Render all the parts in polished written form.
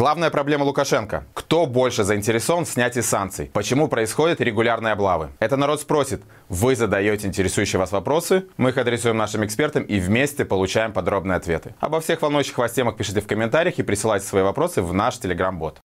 Главная проблема Лукашенко. Кто больше заинтересован в снятии санкций? Почему происходят регулярные облавы? Это народ спросит. Вы задаете интересующие вас вопросы, мы их адресуем нашим экспертам и вместе получаем подробные ответы. Обо всех волнующих вас темах пишите в комментариях и присылайте свои вопросы в наш телеграм-бот.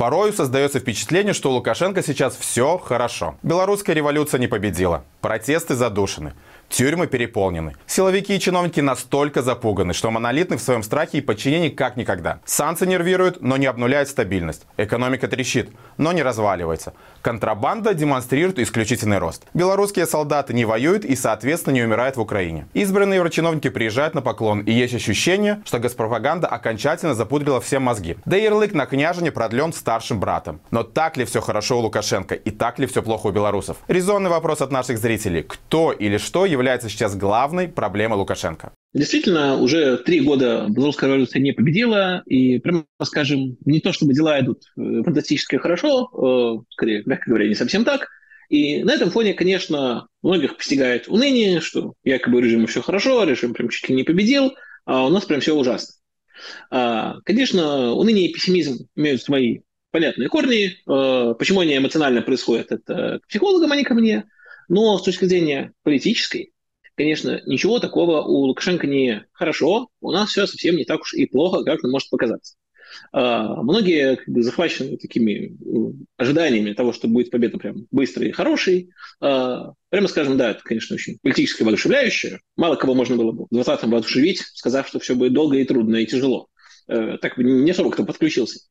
Порою создается впечатление, что у Лукашенко сейчас все хорошо. Белорусская революция не победила. Протесты задушены. Тюрьмы переполнены. Силовики и чиновники настолько запуганы, что монолитны в своем страхе и подчинении как никогда. Санкции нервируют, но не обнуляют стабильность. Экономика трещит, но не разваливается. Контрабанда демонстрирует исключительный рост. Белорусские солдаты не воюют и, соответственно, не умирают в Украине. Избранные еврочиновники приезжают на поклон, и есть ощущение, что госпропаганда окончательно запудрила всем мозги. Да и ярлык на княжине продлен старшим братом. Но так ли все хорошо у Лукашенко и так ли все плохо у белорусов? Резонный вопрос от наших зрителей. Кто или что является сейчас главной проблемой Лукашенко? Действительно, уже 3 года Белорусская революция не победила. И, прямо скажем, не то чтобы дела идут фантастически хорошо, скорее, мягко говоря, не совсем так. И на этом фоне, конечно, многих постигает уныние, что якобы режиму все хорошо, режим прям чуть ли не победил, а у нас прям все ужасно. Конечно, уныние и пессимизм имеют свои понятные корни. Почему они эмоционально происходят, это к психологам, а не ко мне. Но с точки зрения политической, конечно, ничего такого у Лукашенко не хорошо. У нас все совсем не так уж и плохо, как нам может показаться. Многие как бы захвачены такими ожиданиями того, что будет победа прям быстрой и хорошей. Прямо скажем, да, это, конечно, очень политически воодушевляюще. Мало кого можно было бы в 20-м воодушевить, сказав, что все будет долго и трудно и тяжело. Так бы не особо кто подключился.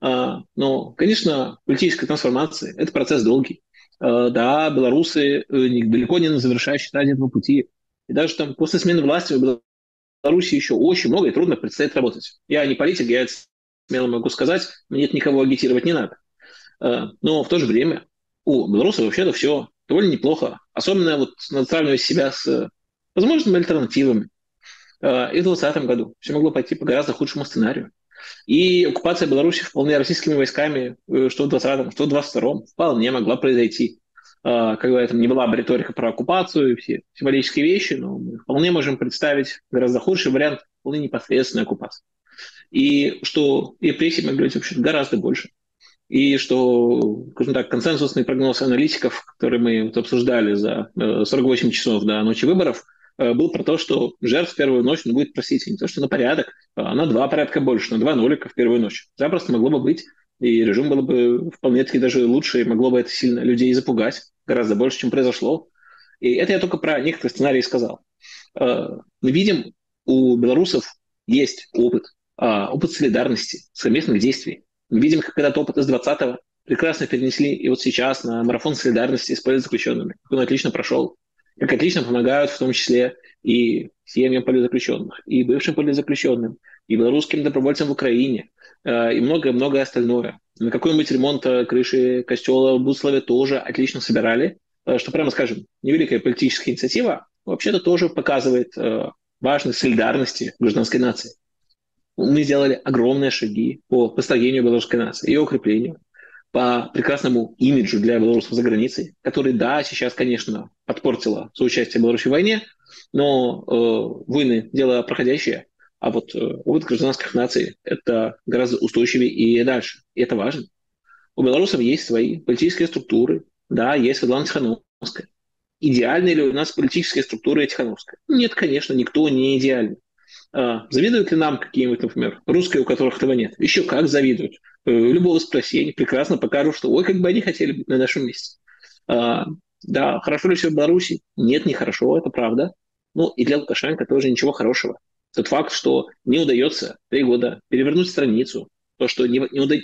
Но, конечно, политическая трансформация – это процесс долгий. Да, белорусы далеко не на завершающей стадии этого пути. И даже там после смены власти в Беларуси еще очень много и трудно предстоит работать. Я не политик, я это смело могу сказать, мне это никого агитировать не надо. Но в то же время у белорусов вообще-то все довольно неплохо. Особенно вот надо сравнивать себя с возможными альтернативами. И в 2020 году все могло пойти по гораздо худшему сценарию. И оккупация Беларуси вполне российскими войсками, что в 2020-м, что в 22-м, вполне могла произойти. Когда это не была бы риторика про оккупацию и все символические вещи, но мы вполне можем представить гораздо худший вариант вполне непосредственной оккупации. И что репрессии могли быть вообще гораздо больше. И что, скажем так, консенсусный прогноз аналитиков, который мы вот обсуждали за 48 часов до ночи выборов, был про то, что жертв в первую ночь будет, простите, не то что на порядок, а на 2 порядка больше, на 2 нолика в первую ночь. Запросто могло бы быть, и режим было бы вполне-таки даже лучше, и могло бы это сильно людей запугать, гораздо больше, чем произошло. И это я только про некоторые сценарии сказал. Мы видим, у белорусов есть опыт солидарности, совместных действий. Мы видим, как этот опыт из 20-го прекрасно перенесли, и вот сейчас на марафон солидарности с политзаключенными, он отлично прошел. Как отлично помогают в том числе и семьям политзаключенных, и бывшим политзаключенным, и белорусским добровольцам в Украине, и многое-многое остальное. На какой-нибудь ремонт крыши костела в Буславе тоже отлично собирали, что, прямо скажем, невеликая политическая инициатива вообще-то тоже показывает важность солидарности гражданской нации. Мы сделали огромные шаги по построению белорусской нации, ее укреплению, по прекрасному имиджу для белорусов за границей, который, да, сейчас, конечно, подпортило соучастие в Беларуси в войне, но войны – дело проходящее, а вот опыт гражданских наций – это гораздо устойчивее и дальше, и это важно. У белорусов есть свои политические структуры, да, есть Светлана Тихановская. Идеальны ли у нас политические структуры Тихановской? Нет, конечно, никто не идеален. Завидуют ли нам какие-нибудь, например, русские, у которых этого нет? Еще как завидуют. Любого спроси, они прекрасно покажут, что ой, как бы они хотели быть на нашем месте. Да, хорошо ли все в Беларуси? Нет, нехорошо, это правда. Ну и для Лукашенко тоже ничего хорошего. Тот факт, что не удается 3 года перевернуть страницу, то, что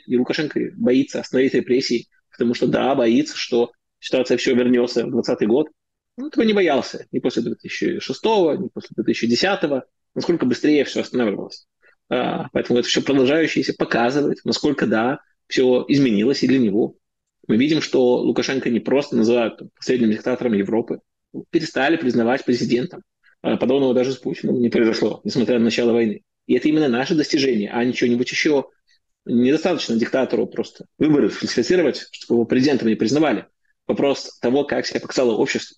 Лукашенко боится остановить репрессии, потому что, да, боится, что ситуация все вернется в 2020 год. Он этого не боялся ни после 2006-го, ни после 2010-го. Насколько быстрее все останавливалось. Поэтому это все продолжающееся показывает, насколько, да, все изменилось и для него. Мы видим, что Лукашенко не просто называют последним диктатором Европы. Перестали признавать президентом. Подобного даже с Путиным не произошло, несмотря на начало войны. И это именно наше достижение, а не что-нибудь еще. Недостаточно диктатору просто выборы фальсифицировать, чтобы его президентом не признавали. Вопрос того, как себя показало общество.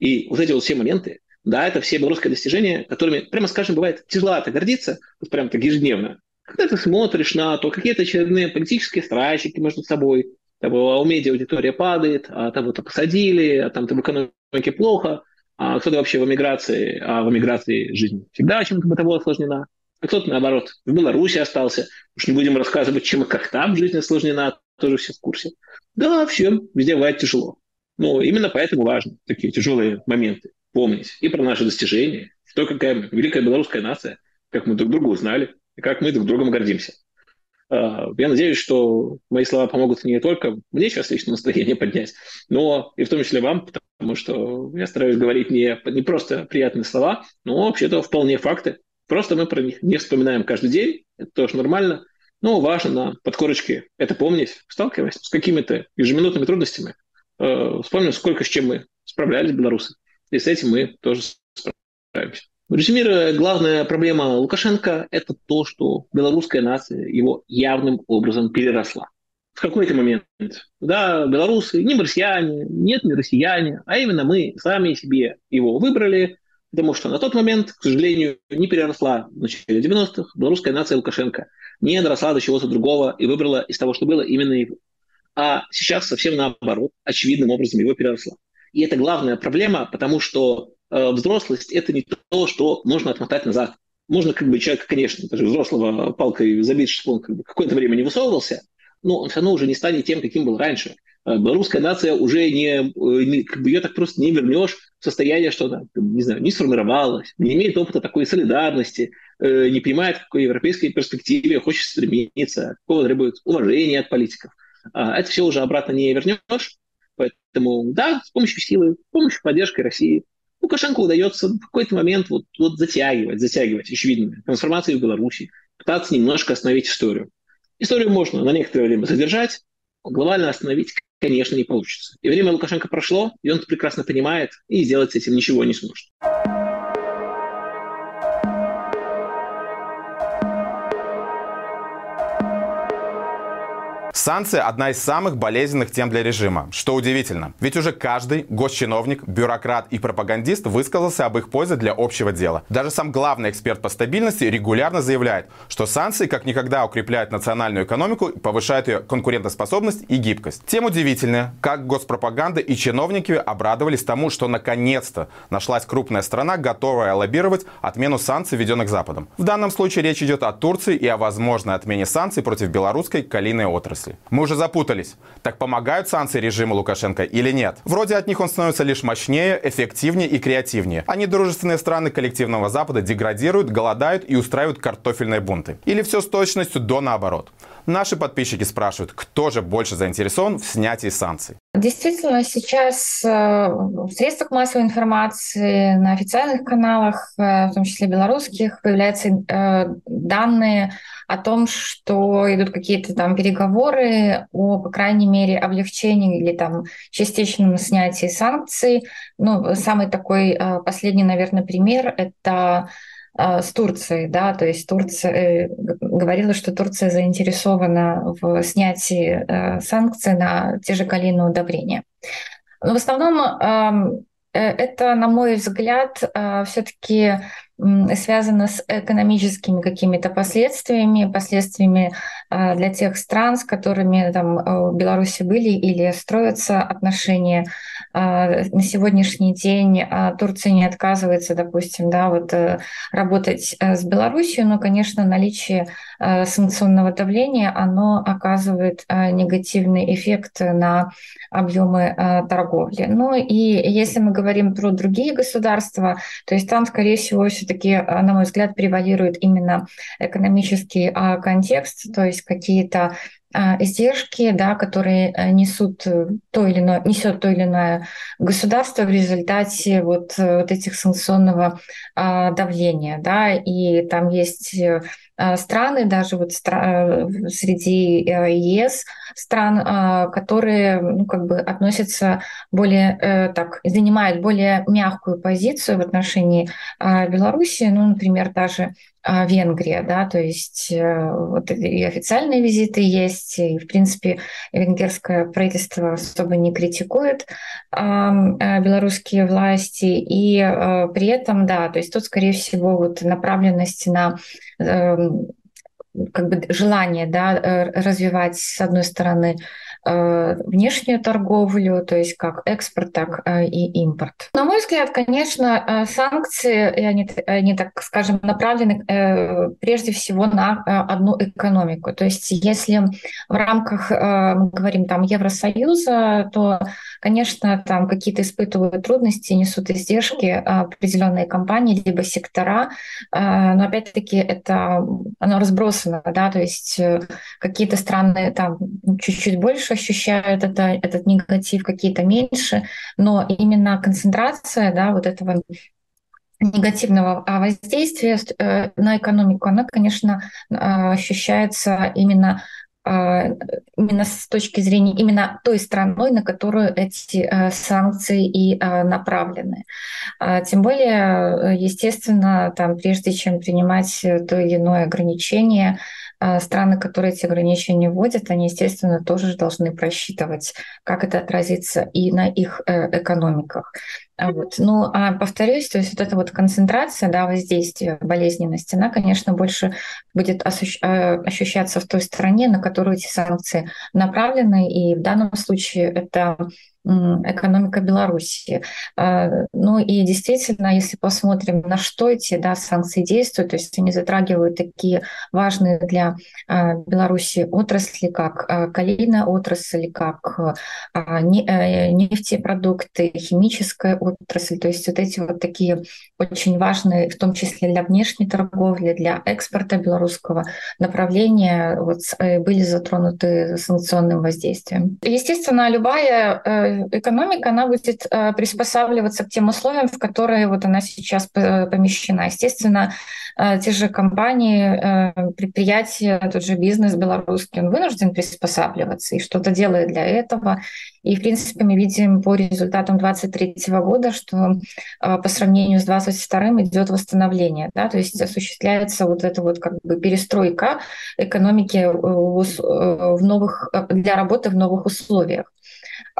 И вот эти вот все моменты, да, это все белорусские достижения, которыми, прямо скажем, бывает тяжеловато гордиться, вот прям так ежедневно. Когда ты смотришь на то, какие-то очередные политические страйчики между собой, там, у медиа аудитория падает, а там вот посадили, а там в экономике плохо, а кто-то вообще в эмиграции, а в эмиграции жизнь всегда чем-то бытово осложнена, а кто-то, наоборот, в Беларуси остался, уж не будем рассказывать, чем и как там жизнь осложнена, тоже все в курсе. Да, все, везде бывает тяжело. Но именно поэтому важно такие тяжелые моменты помнить и про наши достижения, то, какая мы, великая белорусская нация, как мы друг друга узнали, и как мы друг другом гордимся. Я надеюсь, что мои слова помогут не только мне сейчас лично настроение поднять, но и в том числе вам, потому что я стараюсь говорить не просто приятные слова, но вообще-то вполне факты. Просто мы про них не вспоминаем каждый день, это тоже нормально, но важно на подкорочке это помнить, сталкиваясь с какими-то ежеминутными трудностями. Вспомним, сколько с чем мы справлялись, белорусы, и с этим мы тоже справимся. Резюмируя, главная проблема Лукашенко – это то, что белорусская нация его явным образом переросла. В какой-то момент, да, белорусы, не россияне, нет, не россияне, а именно мы сами себе его выбрали, потому что на тот момент, к сожалению, не переросла в начале 90-х белорусская нация Лукашенко, не доросла до чего-то другого и выбрала из того, что было, именно его. А сейчас совсем наоборот, очевидным образом его переросла. И это главная проблема, потому что взрослость – это не то, что можно отмотать назад. Можно как бы человека, конечно, даже взрослого палкой забить, что он как бы какое-то время не высовывался, но он все равно уже не станет тем, каким был раньше. Белорусская нация уже не как бы ее так просто не вернешь в состояние, что она, не знаю, не сформировалась, не имеет опыта такой солидарности, не понимает, к какой европейской перспективе хочет стремиться, какого требует уважения от политиков. Это все уже обратно не вернешь. Поэтому, да, с помощью силы, с помощью поддержки России Лукашенко удается в какой-то момент вот затягивать, очевидно, трансформации в Беларуси, пытаться немножко остановить историю. Историю можно на некоторое время задержать, глобально остановить, конечно, не получится. И время Лукашенко прошло, и он это прекрасно понимает, и сделать с этим ничего не сможет. Санкции – одна из самых болезненных тем для режима, что удивительно. Ведь уже каждый госчиновник, бюрократ и пропагандист высказался об их пользе для общего дела. Даже сам главный эксперт по стабильности регулярно заявляет, что санкции как никогда укрепляют национальную экономику, повышают ее конкурентоспособность и гибкость. Тем удивительно, как госпропаганда и чиновники обрадовались тому, что наконец-то нашлась крупная страна, готовая лоббировать отмену санкций, введенных Западом. В данном случае речь идет о Турции и о возможной отмене санкций против белорусской калийной отрасли. Мы уже запутались. Так помогают санкции режиму Лукашенко или нет? Вроде от них он становится лишь мощнее, эффективнее и креативнее. А недружественные страны коллективного Запада деградируют, голодают и устраивают картофельные бунты. Или все с точностью до наоборот. Наши подписчики спрашивают, кто же больше заинтересован в снятии санкций. Действительно, сейчас в средствах массовой информации, на официальных каналах, в том числе белорусских, появляются данные о том, что идут какие-то там переговоры о, по крайней мере, облегчении или там частичном снятии санкций. Ну, самый такой последний, наверное, пример – это с Турцией, да, то есть Турция говорила, что Турция заинтересована в снятии санкций на те же калийные удобрения. Но в основном это, на мой взгляд, все-таки связано с экономическими какими-то последствиями для тех стран, с которыми там в Беларуси были или строятся отношения. На сегодняшний день Турция не отказывается, допустим, да, вот, работать с Беларусью, но, конечно, наличие санкционного давления, оно оказывает негативный эффект на объемы торговли. Ну и если мы говорим про другие государства, то есть там, скорее всего, все-таки, на мой взгляд, превалирует именно экономический контекст, то есть какие-то издержки, да, которые несет то или иное государство в результате вот этих санкционного давления. Да, и там есть страны, даже вот среди ЕС стран, которые, ну, как бы относятся более так, занимают более мягкую позицию в отношении Беларуси, ну, например, даже Венгрия, да, то есть вот и официальные визиты есть, и, в принципе, венгерское правительство особо не критикует белорусские власти, и при этом, да, то есть тут, скорее всего, вот направленность на как бы желание, да, развивать, с одной стороны, внешнюю торговлю, то есть как экспорт, так и импорт. На мой взгляд, конечно, санкции, они так скажем, направлены прежде всего на одну экономику. То есть если в рамках, мы говорим, там, Евросоюза, то, конечно, там какие-то испытывают трудности, несут издержки определенные компании, либо сектора, но опять-таки это оно разбросано, да, то есть какие-то страны там чуть-чуть больше ощущают этот негатив, какие-то меньше, но именно концентрация, да, вот этого негативного воздействия на экономику, она, конечно, ощущается именно с точки зрения именно той страной, на которую эти санкции и направлены. Тем более, естественно, там, прежде чем принимать то или иное ограничение, страны, которые эти ограничения вводят, они, естественно, тоже должны просчитывать, как это отразится и на их экономиках. Вот. Ну, повторюсь, то есть вот эта вот концентрация, да, воздействия болезненности, она, конечно, больше будет ощущаться в той стране, на которую эти санкции направлены, и в данном случае это экономика Беларуси. Ну и действительно, если посмотрим, на что эти, да, санкции действуют, то есть они затрагивают такие важные для Беларуси отрасли, как калийная отрасль, как нефтепродукты, химическая отрасль, то есть вот эти вот такие очень важные, в том числе для внешней торговли, для экспорта белорусского направления, вот, были затронуты санкционным воздействием. Естественно, любая экономика, она будет приспосабливаться к тем условиям, в которые вот она сейчас помещена. Естественно, те же компании, предприятия, тот же бизнес белорусский, он вынужден приспосабливаться и что-то делает для этого. И, в принципе, мы видим по результатам 2023 года, что по сравнению с 2022 идет восстановление, да, то есть осуществляется вот эта вот как бы перестройка экономики в новых, для работы в новых условиях.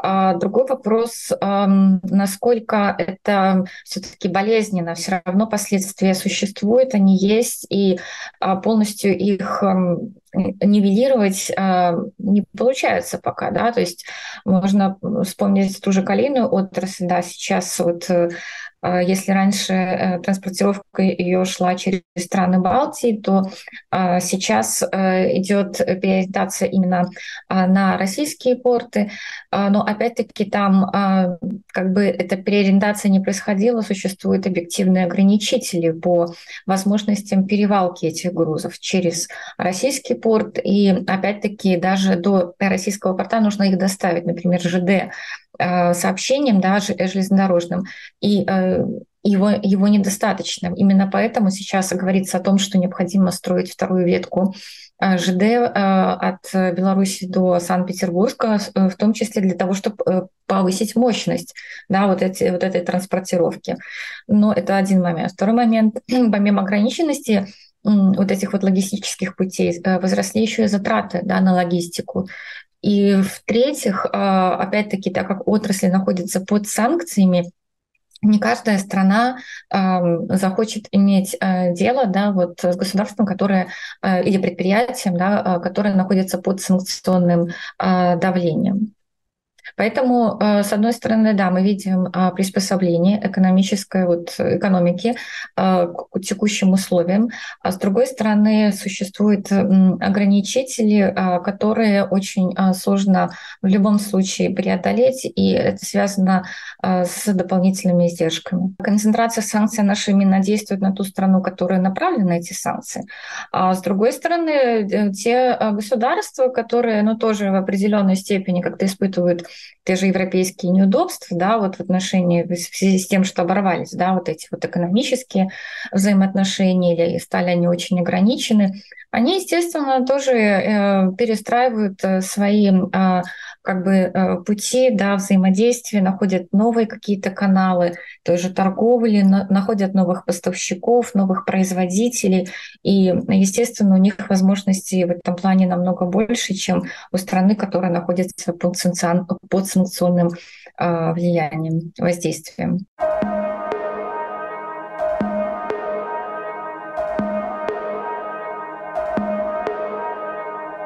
Другой вопрос, насколько это все-таки болезненно, все равно последствия существуют, они есть, и полностью их нивелировать не получается пока, да, то есть можно вспомнить ту же калийную отрасль, да, сейчас вот если раньше транспортировка ее шла через страны Балтии, то сейчас идет переориентация именно на российские порты. Но опять-таки там как бы эта переориентация не происходила, существуют объективные ограничители по возможностям перевалки этих грузов через российский порт. И опять-таки даже до российского порта нужно их доставить, например, ЖД, сообщением, даже железнодорожным, и его недостаточно. Именно поэтому сейчас говорится о том, что необходимо строить вторую ветку ЖД от Беларуси до Санкт-Петербурга, в том числе для того, чтобы повысить мощность, да, вот этой транспортировки. Но это один момент. Второй момент, помимо ограниченности вот этих вот логистических путей, возросли еще и затраты, да, на логистику. И в-третьих, опять-таки, так как отрасли находятся под санкциями, не каждая страна захочет иметь дело, да, вот, с государством, которое, или предприятием, да, которое находится под санкционным давлением. Поэтому, с одной стороны, да, мы видим приспособление экономической вот экономики к текущим условиям, а с другой стороны, существуют ограничители, которые очень сложно в любом случае преодолеть, и это связано с дополнительными издержками. Концентрация санкций наша именно действует на ту страну, которая направлена на эти санкции. А с другой стороны, те государства, которые, ну, тоже в определенной степени как-то испытывают те же европейские неудобства, да, вот в отношении, в связи с тем, что оборвались, да, вот эти вот экономические взаимоотношения или стали они очень ограничены, они, естественно, тоже перестраивают свои как бы пути, да, взаимодействия, находят новые какие-то каналы той же торговли, находят новых поставщиков, новых производителей. И, естественно, у них возможностей в этом плане намного больше, чем у страны, которая находится под санкционным влиянием, воздействием.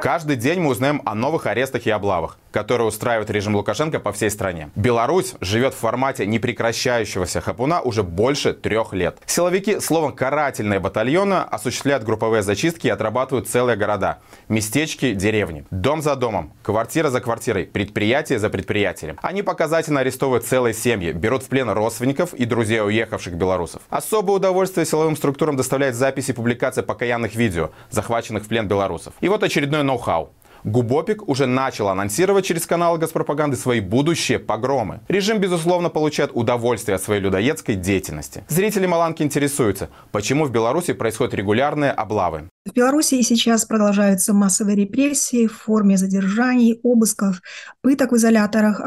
Каждый день мы узнаем о новых арестах и облавах, которые устраивает режим Лукашенко по всей стране. Беларусь живет в формате непрекращающегося хапуна уже больше 3 лет. Силовики, словом, карательные батальоны, осуществляют групповые зачистки и отрабатывают целые города, местечки, деревни. Дом за домом, квартира за квартирой, предприятие за предприятием. Они показательно арестовывают целые семьи, берут в плен родственников и друзей уехавших белорусов. Особое удовольствие силовым структурам доставляет записи и публикации покаянных видео, захваченных в плен белорусов. И вот очередной новый ноу-хау. Губопик уже начал анонсировать через каналы госпропаганды свои будущие погромы. Режим, безусловно, получает удовольствие от своей людоедской деятельности. Зрители Маланки интересуются, почему в Беларуси происходят регулярные облавы. В Беларуси сейчас продолжаются массовые репрессии в форме задержаний, обысков, пыток в изоляторах.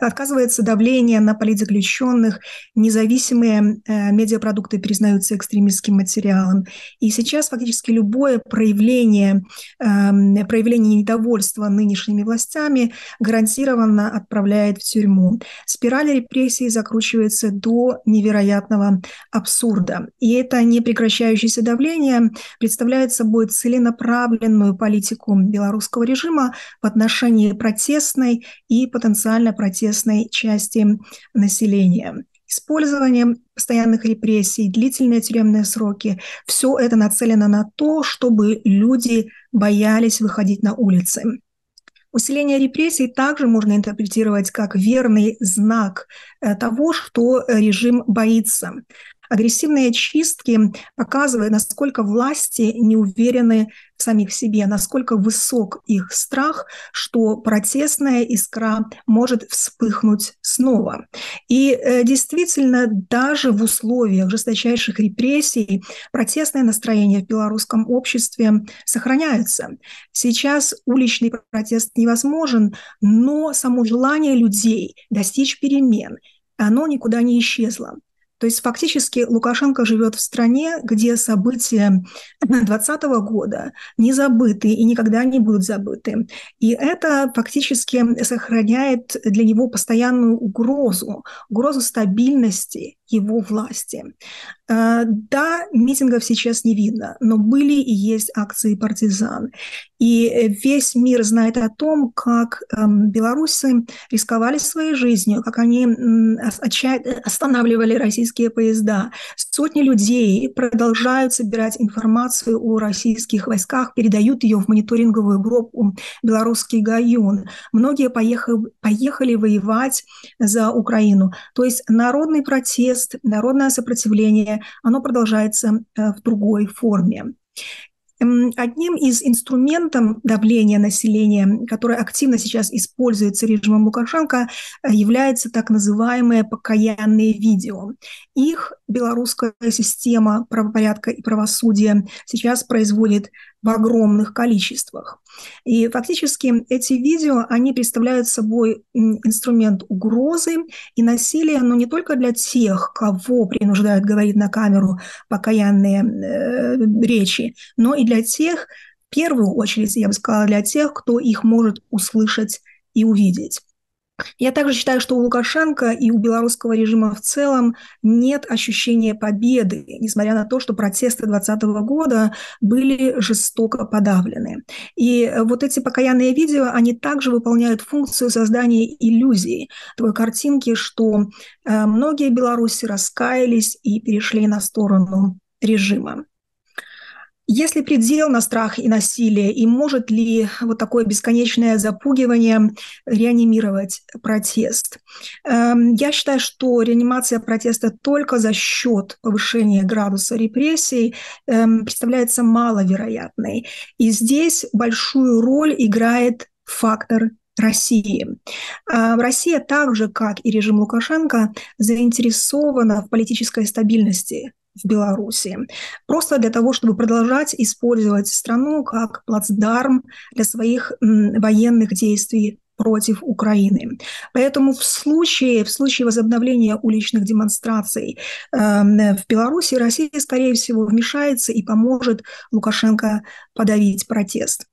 Оказывается давление на политзаключенных, независимые медиапродукты признаются экстремистским материалом. И сейчас фактически любое проявление недовольства нынешними властями гарантированно отправляет в тюрьму. Спираль репрессий закручивается до невероятного абсурда. И это непрекращающееся давление представляет собой целенаправленную политику белорусского режима в отношении протестной и потенциально протестной части населения. Использование постоянных репрессий, длительные тюремные сроки – все это нацелено на то, чтобы люди боялись выходить на улицы. Усиление репрессий также можно интерпретировать как верный знак того, что режим боится. Агрессивные чистки показывают, насколько власти не уверены в самих себе, насколько высок их страх, что протестная искра может вспыхнуть снова. И действительно, даже в условиях жесточайших репрессий протестное настроение в белорусском обществе сохраняется. Сейчас уличный протест невозможен, но само желание людей достичь перемен, оно никуда не исчезло. То есть фактически Лукашенко живет в стране, где события 2020 года не забыты и никогда не будут забыты. И это фактически сохраняет для него постоянную угрозу, угрозу стабильности его власти. Да, митингов сейчас не видно, но были и есть акции партизан. И весь мир знает о том, как белорусы рисковали своей жизнью, как они останавливали российские поезда. Сотни людей продолжают собирать информацию о российских войсках, передают ее в мониторинговую группу «Белорусский Гаюн». Многие поехали воевать за Украину. То есть народный протест, народное сопротивление, оно продолжается в другой форме. Одним из инструментов давления населения, которое активно сейчас используется режимом Лукашенко, являются так называемые покаянные видео. Их белорусская система правопорядка и правосудия сейчас производит в огромных количествах. И фактически эти видео, они представляют собой инструмент угрозы и насилия, но не только для тех, кого принуждают говорить на камеру покаянные речи, но и для тех, в первую очередь, я бы сказала, для тех, кто их может услышать и увидеть. Я также считаю, что у Лукашенко и у белорусского режима в целом нет ощущения победы, несмотря на то, что протесты 2020 года были жестоко подавлены. И вот эти покаянные видео, они также выполняют функцию создания иллюзии, такой картинки, что многие белорусы раскаялись и перешли на сторону режима. Есть ли предел на страх и насилие, и может ли вот такое бесконечное запугивание реанимировать протест? Я считаю, что реанимация протеста только за счет повышения градуса репрессий представляется маловероятной. И здесь большую роль играет фактор России. Россия так же, как и режим Лукашенко, заинтересована в политической стабильности в Беларуси. Просто для того, чтобы продолжать использовать страну как плацдарм для своих военных действий против Украины. Поэтому в случае возобновления уличных демонстраций в Беларуси Россия, скорее всего, вмешается и поможет Лукашенко подавить протест.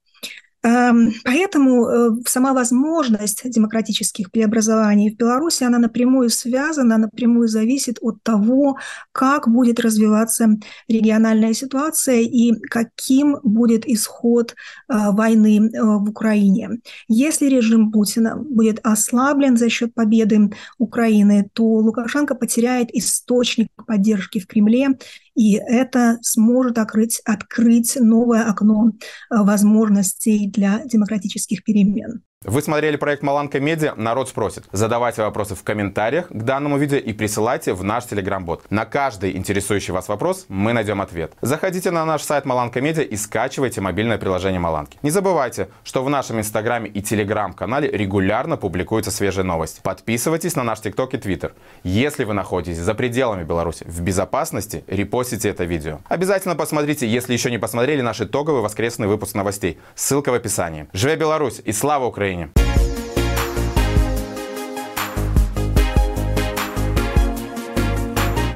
Поэтому сама возможность демократических преобразований в Беларуси, она напрямую связана, напрямую зависит от того, как будет развиваться региональная ситуация и каким будет исход войны в Украине. Если режим Путина будет ослаблен за счет победы Украины, то Лукашенко потеряет источник поддержки в Кремле, и это сможет открыть новое окно возможностей для демократических перемен. Вы смотрели проект «Маланка Медиа». Народ спросит. Задавайте вопросы в комментариях к данному видео и присылайте в наш телеграм-бот. На каждый интересующий вас вопрос мы найдем ответ. Заходите на наш сайт «Маланка Медиа» и скачивайте мобильное приложение «Маланки». Не забывайте, что в нашем инстаграме и телеграм-канале регулярно публикуются свежие новости. Подписывайтесь на наш ТикТок и Твиттер. Если вы находитесь за пределами Беларуси в безопасности, репостите это видео. Обязательно посмотрите, если еще не посмотрели, наш итоговый воскресный выпуск новостей. Ссылка в описании. Живе Беларусь и слава Украине!